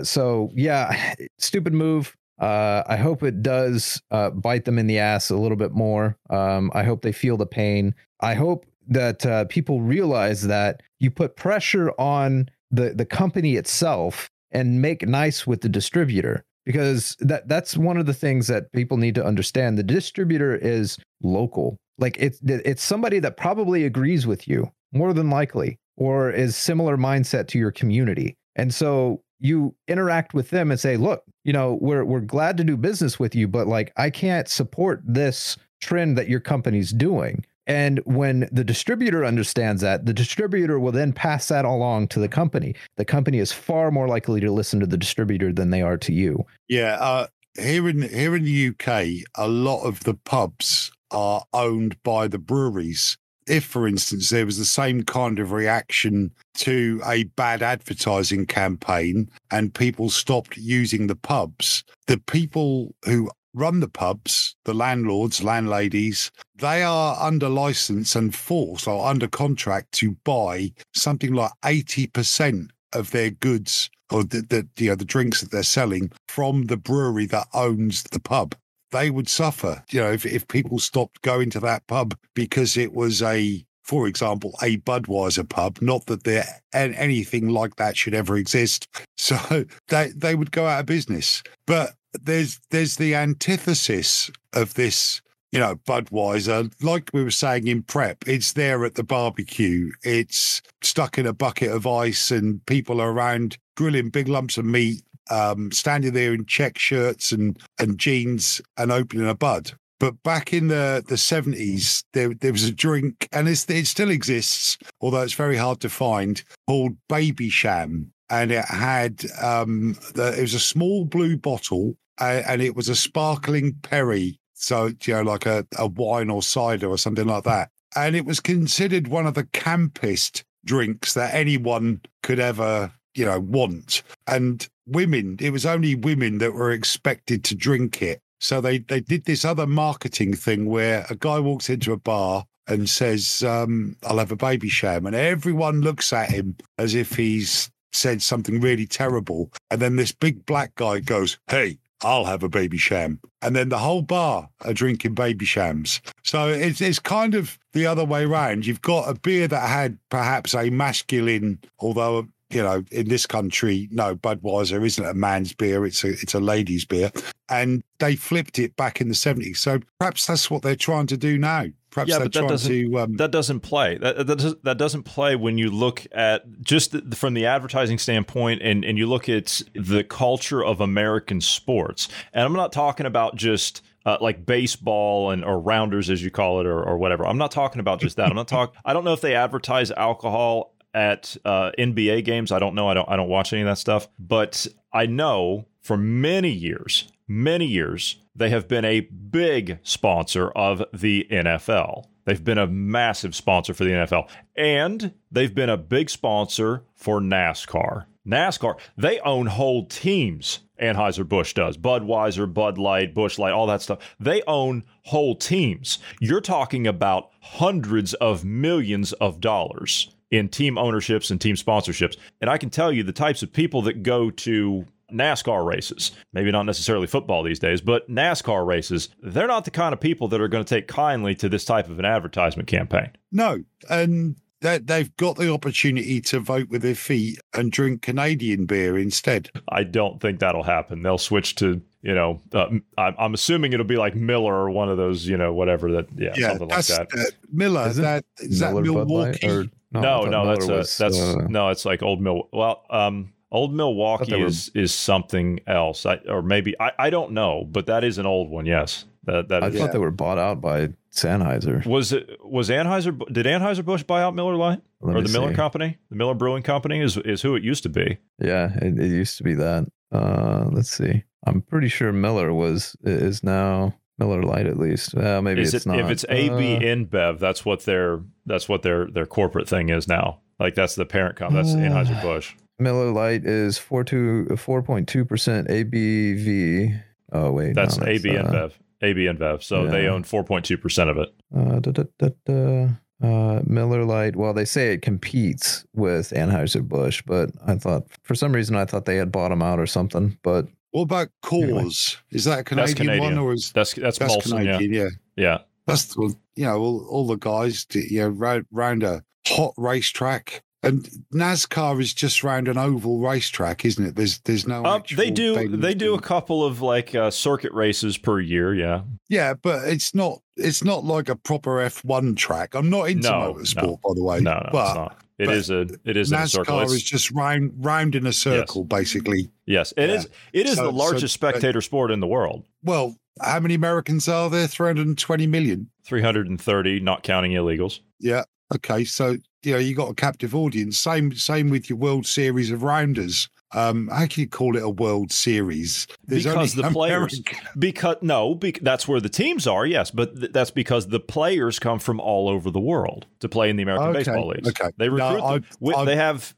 So yeah, stupid move. I hope it does bite them in the ass a little bit more. I hope they feel the pain. I hope that people realize that you put pressure on the company itself and make nice with the distributor, because that's one of the things that people need to understand. The distributor is local. Like it's somebody that probably agrees with you more than likely, or is similar mindset to your community. And so you interact with them and say, look, you know, we're glad to do business with you, but like, I can't support this trend that your company's doing. And when the distributor understands that, the distributor will then pass that along to the company. The company is far more likely to listen to the distributor than they are to you. Yeah. Here in the UK, a lot of the pubs are owned by the breweries. If, for instance, there was the same kind of reaction to a bad advertising campaign and people stopped using the pubs, the people who run the pubs, the landlords, landladies, they are under license and forced or under contract to buy something like 80% of their goods, or the drinks that they're selling, from the brewery that owns the pub. they would suffer. You know, if people stopped going to that pub because it was a, for example, a Budweiser pub, not that there anything like that should ever exist. So they would go out of business. But there's the antithesis of this, you know, Budweiser, like we were saying in prep, it's there at the barbecue. It's stuck in a bucket of ice and people are around grilling big lumps of meat, standing there in check shirts and jeans and opening a Bud. But back in the 70s, there was a drink, and it still exists, although it's very hard to find, called Baby Sham. And it had, it was a small blue bottle, and it was a sparkling Perry. So, you know, like a wine or cider or something like that. And it was considered one of the campest drinks that anyone could ever, you know, want. And women, it was only women that were expected to drink it. So they did this other marketing thing where a guy walks into a bar and says, I'll have a Baby Sham. And everyone looks at him as if he's said something really terrible. And then this big black guy goes, hey, I'll have a Baby Sham. And then the whole bar are drinking Baby Shams. So it's kind of the other way around. You've got a beer that had perhaps a masculine, although, you know, in this country, no, Budweiser isn't a man's beer. It's a lady's beer. And they flipped it back in the 70s. So perhaps that's what they're trying to do now. Perhaps yeah, but that doesn't play. That doesn't play when you look at just from the advertising standpoint, and you look at the culture of American sports. And I'm not talking about just like baseball or rounders, as you call it, or whatever. I'm not talking about just that. I don't know if they advertise alcohol at NBA games. I don't know. I don't watch any of that stuff. But I know for many years, they have been a big sponsor of the NFL. They've been a massive sponsor for the NFL. And they've been a big sponsor for NASCAR. They own whole teams. Anheuser-Busch does. Budweiser, Bud Light, Busch Light, all that stuff. They own whole teams. You're talking about hundreds of millions of dollars in team ownerships and team sponsorships. And I can tell you the types of people that go to NASCAR races, maybe not necessarily football these days, but NASCAR races, they're not the kind of people that are going to take kindly to this type of an advertisement campaign. No, and they've got the opportunity to vote with their feet and drink Canadian beer instead. I don't think that'll happen. They'll switch to, you know, I'm assuming it'll be like Miller or one of those, you know, whatever that, yeah something like that. Miller, is that Milwaukee? Or, it's like old Milwaukee. Well, Old Milwaukee is something else, I don't know, but that is an old one. Yes, I thought they were bought out by Anheuser. Did Anheuser-Busch buy out Miller Lite or the Miller Company? The Miller Brewing Company is who it used to be. Yeah, it used to be that. Let's see. I'm pretty sure Miller is now Miller Lite at least. Maybe it's not. If it's AB InBev, that's what their corporate thing is now. Like that's the parent company. That's Anheuser-Busch. Miller Lite is 4.2% ABV. Oh, wait. That's AB InBev. AB InBev. So they own 4.2% of it. Miller Lite. Well, they say it competes with Anheuser-Busch, but I thought they had bought them out or something. But what about Coors? Anyway. Is that a Canadian one? Or is that's Molson, Canadian, yeah. That's, you know, all the guys, you know, round a hot racetrack. And NASCAR is just round an oval racetrack, isn't it? There's no. They do a couple of like circuit races per year, yeah. Yeah, but it's not like a proper F1 track. I'm not into motorsport, by the way. No, but it's not. It is NASCAR a circle. NASCAR is just round in a circle, yes. Basically. Yes, it is. It is the largest spectator sport in the world. Well, how many Americans are there? 320 million. 330, not counting illegals. Yeah. Okay, so you know you got a captive audience. Same with your World Series of Rounders. How can you call it a World Series? That's where the teams are. Yes, but that's because the players come from all over the world to play in the American Baseball League. Okay, they recruit.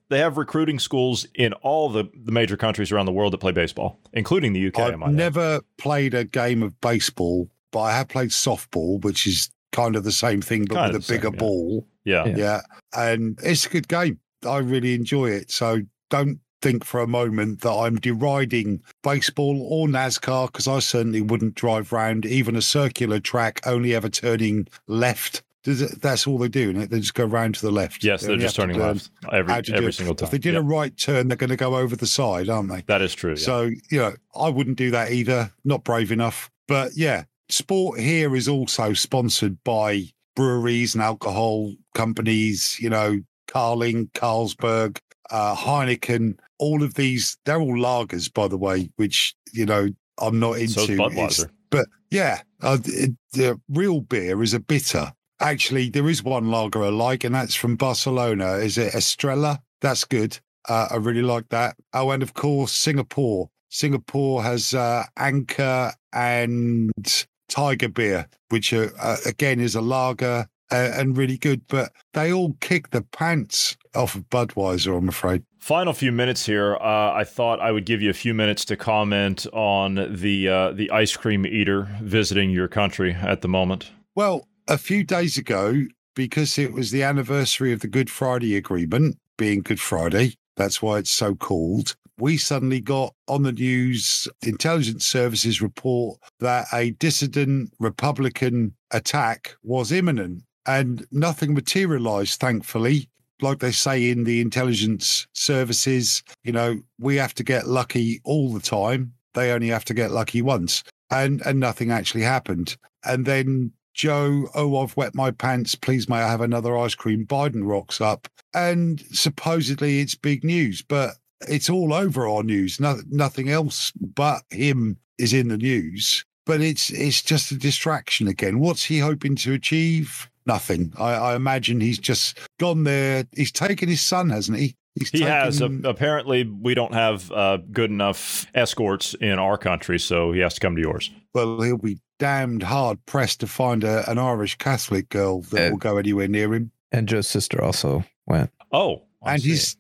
They have recruiting schools in all the major countries around the world that play baseball, including the UK. I've never played a game of baseball, but I have played softball, which is kind of the same thing, but with a bigger ball. Yeah. And it's a good game. I really enjoy it. So don't think for a moment that I'm deriding baseball or NASCAR, because I certainly wouldn't drive round even a circular track, only ever turning left. That's all they do. They just go round to the left. Yes, they're just turning left every single time. If they did a right turn, they're going to go over the side, aren't they? That is true. Yeah. So, you know, I wouldn't do that either. Not brave enough. But yeah, sport here is also sponsored by breweries and alcohol companies, you know, Carling, Carlsberg, Heineken, all of these. They're all lagers, by the way, which, you know, I'm not into. So is Budweiser. But yeah, the real beer is a bitter. Actually, there is one lager I like, and that's from Barcelona. Is it Estrella? That's good. I really like that. Oh, and of course, Singapore. Singapore has Anchor and Tiger Beer, which again is a lager and really good, but they all kick the pants off of Budweiser, I'm afraid. Final few minutes here. I thought I would give you a few minutes to comment on the ice cream eater visiting your country at the moment. Well, a few days ago, because it was the anniversary of the Good Friday Agreement, being Good Friday, that's why it's so called, we suddenly got on the news intelligence services report that a dissident Republican attack was imminent, and nothing materialized, thankfully. Like they say in the intelligence services, you know, we have to get lucky all the time. They only have to get lucky once, and nothing actually happened. And then Joe, oh, I've wet my pants, please may I have another ice cream, Biden rocks up, and supposedly it's big news, but it's all over our news. No, nothing else but him is in the news, but it's just a distraction again. What's he hoping to achieve? Nothing. I imagine he's just gone there. He's taken his son, hasn't he? He has. Apparently, we don't have good enough escorts in our country, so he has to come to yours. Well, he'll be damned hard pressed to find an Irish Catholic girl that will go anywhere near him. And Joe's sister also went. Oh. And his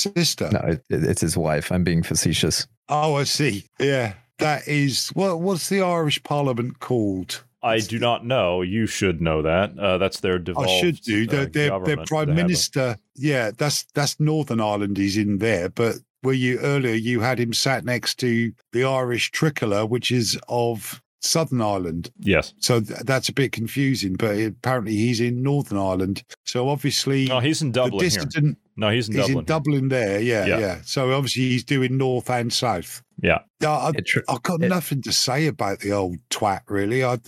sister. No, it's his wife. I'm being facetious. Oh, I see. Yeah, that is. What's the Irish Parliament called? I do not know. You should know that. That's their devolved. I should do. Their prime minister. Yeah, that's Northern Ireland. He's in there. But were you earlier? You had him sat next to the Irish tricolour, which is of Southern Ireland. Yes. So that's a bit confusing. But apparently he's in Northern Ireland. So obviously, no, he's in Dublin. He's in Dublin there, yeah. So obviously he's doing north and south. Yeah. I've got nothing to say about the old twat, really. I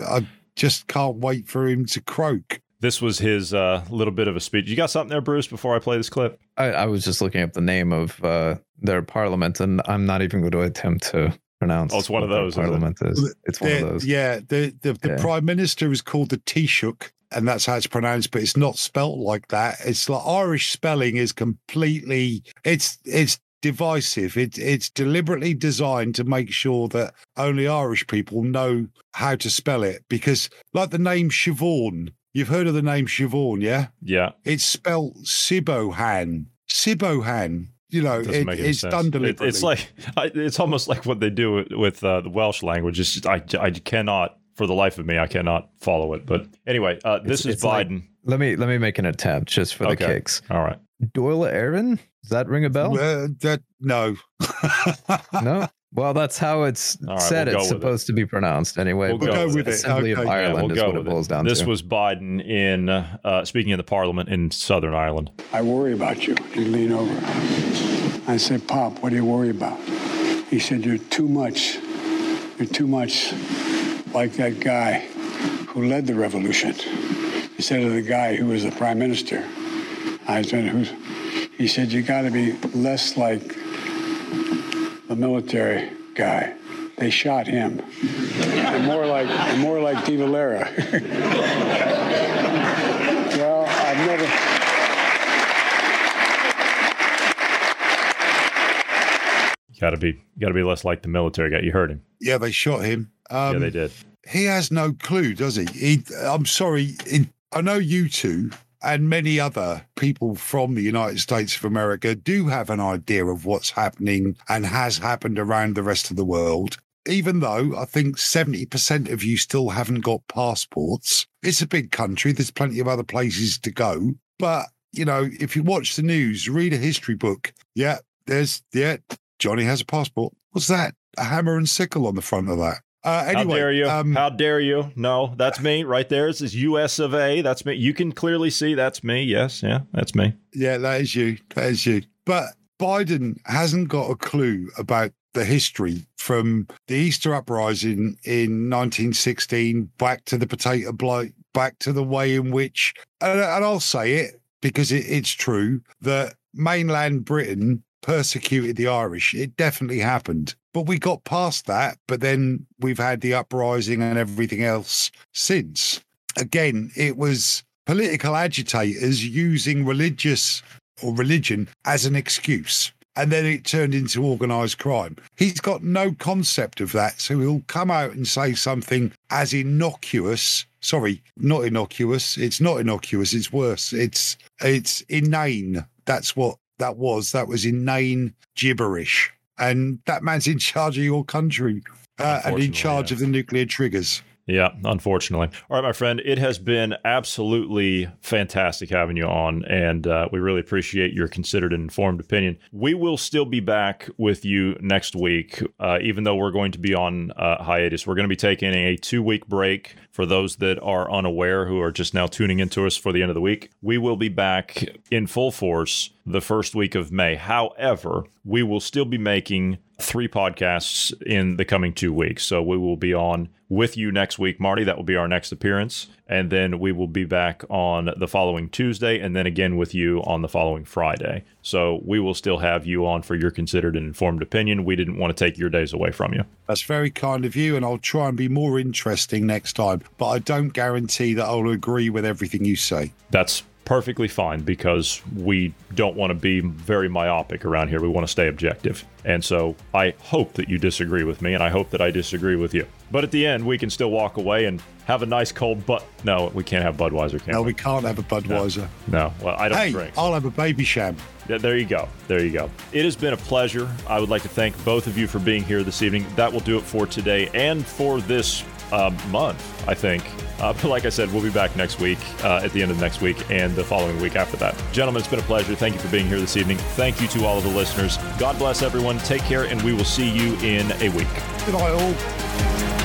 just can't wait for him to croak. This was his little bit of a speech. You got something there, Bruce, before I play this clip? I was just looking up the name of their parliament, and I'm not even going to attempt to pronounce. Oh, it's one of those. Parliament is. It's one of those. Yeah. The prime minister is called the Taoiseach. And that's how it's pronounced, but it's not spelt like that. It's like Irish spelling is completely, it's divisive. It's deliberately designed to make sure that only Irish people know how to spell it, because like the name Siobhan, you've heard of the name Siobhan, yeah? Yeah. It's spelt Sibohan. Sibohan. You know, it's done deliberately. It's like, it's almost like what they do with the Welsh language. It's just, I cannot. For the life of me, I cannot follow it. But anyway, this is Biden. Like, let me make an attempt just for the kicks. All right. Doyle Aaron? Does that ring a bell? No. No? Well, that's how it's said. It's supposed to be pronounced anyway. We'll go with it. Assembly of Ireland is what it boils down to. This was Biden in speaking in the parliament in Southern Ireland. I worry about you. He leaned over. I said, Pop, what do you worry about? He said, you're too much. You're too much. Like that guy who led the revolution. He said to the guy who was the prime minister, I said, who's? He said, you got to be less like the military guy. They shot him. And more like De Valera. Well, I've never... Got to be less like the military guy. You heard him. Yeah, they shot him. Yeah, they did. He has no clue, does he? I'm sorry. I know you two and many other people from the United States of America do have an idea of what's happening and has happened around the rest of the world. Even though I think 70% of you still haven't got passports. It's a big country. There's plenty of other places to go. But, you know, if you watch the news, read a history book. Yeah. Johnny has a passport. What's that? A hammer and sickle on the front of that. Anyway, how dare you? How dare you? No, that's me right there. This is US of A. That's me. You can clearly see that's me. Yes. Yeah, that's me. Yeah, that is you. That is you. But Biden hasn't got a clue about the history from the Easter uprising in 1916 back to the potato blight, back to the way in which, and I'll say it because it's true, that mainland Britain persecuted the Irish. It definitely happened. But we got past that, but then we've had the uprising and everything else since. Again, it was political agitators using religion as an excuse. And then it turned into organised crime. He's got no concept of that. So he'll come out and say something as innocuous. Sorry, not innocuous. It's not innocuous. It's worse. It's inane. That's what that was. That was inane gibberish. And that man's in charge of your country and in charge of the nuclear triggers. Yeah, unfortunately. All right, my friend, it has been absolutely fantastic having you on, and we really appreciate your considered and informed opinion. We will still be back with you next week, even though we're going to be on hiatus. We're going to be taking a 2-week break for those that are unaware who are just now tuning into us for the end of the week. We will be back in full force the first week of May. However, we will still be making 3 podcasts in the coming 2 weeks. So we will be on with you next week, Marty. That will be our next appearance. And then we will be back on the following Tuesday and then again with you on the following Friday. So we will still have you on for your considered and informed opinion. We didn't want to take your days away from you. That's very kind of you. And I'll try and be more interesting next time. But I don't guarantee that I'll agree with everything you say. That's perfectly fine, because we don't want to be very myopic around here. We want to stay objective. And so I hope that you disagree with me, and I hope that I disagree with you. But at the end, we can still walk away and have a nice cold No, we can't have Budweiser, can we? No, we can't have a Budweiser. No. Well, I don't drink. I'll have a Baby Sham. There you go. There you go. It has been a pleasure. I would like to thank both of you for being here this evening. That will do it for today and for this month, I think. But like I said, we'll be back next week, at the end of next week and the following week after that. Gentlemen, it's been a pleasure. Thank you for being here this evening. Thank you to all of the listeners. God bless everyone. Take care, and we will see you in a week. Good night, all.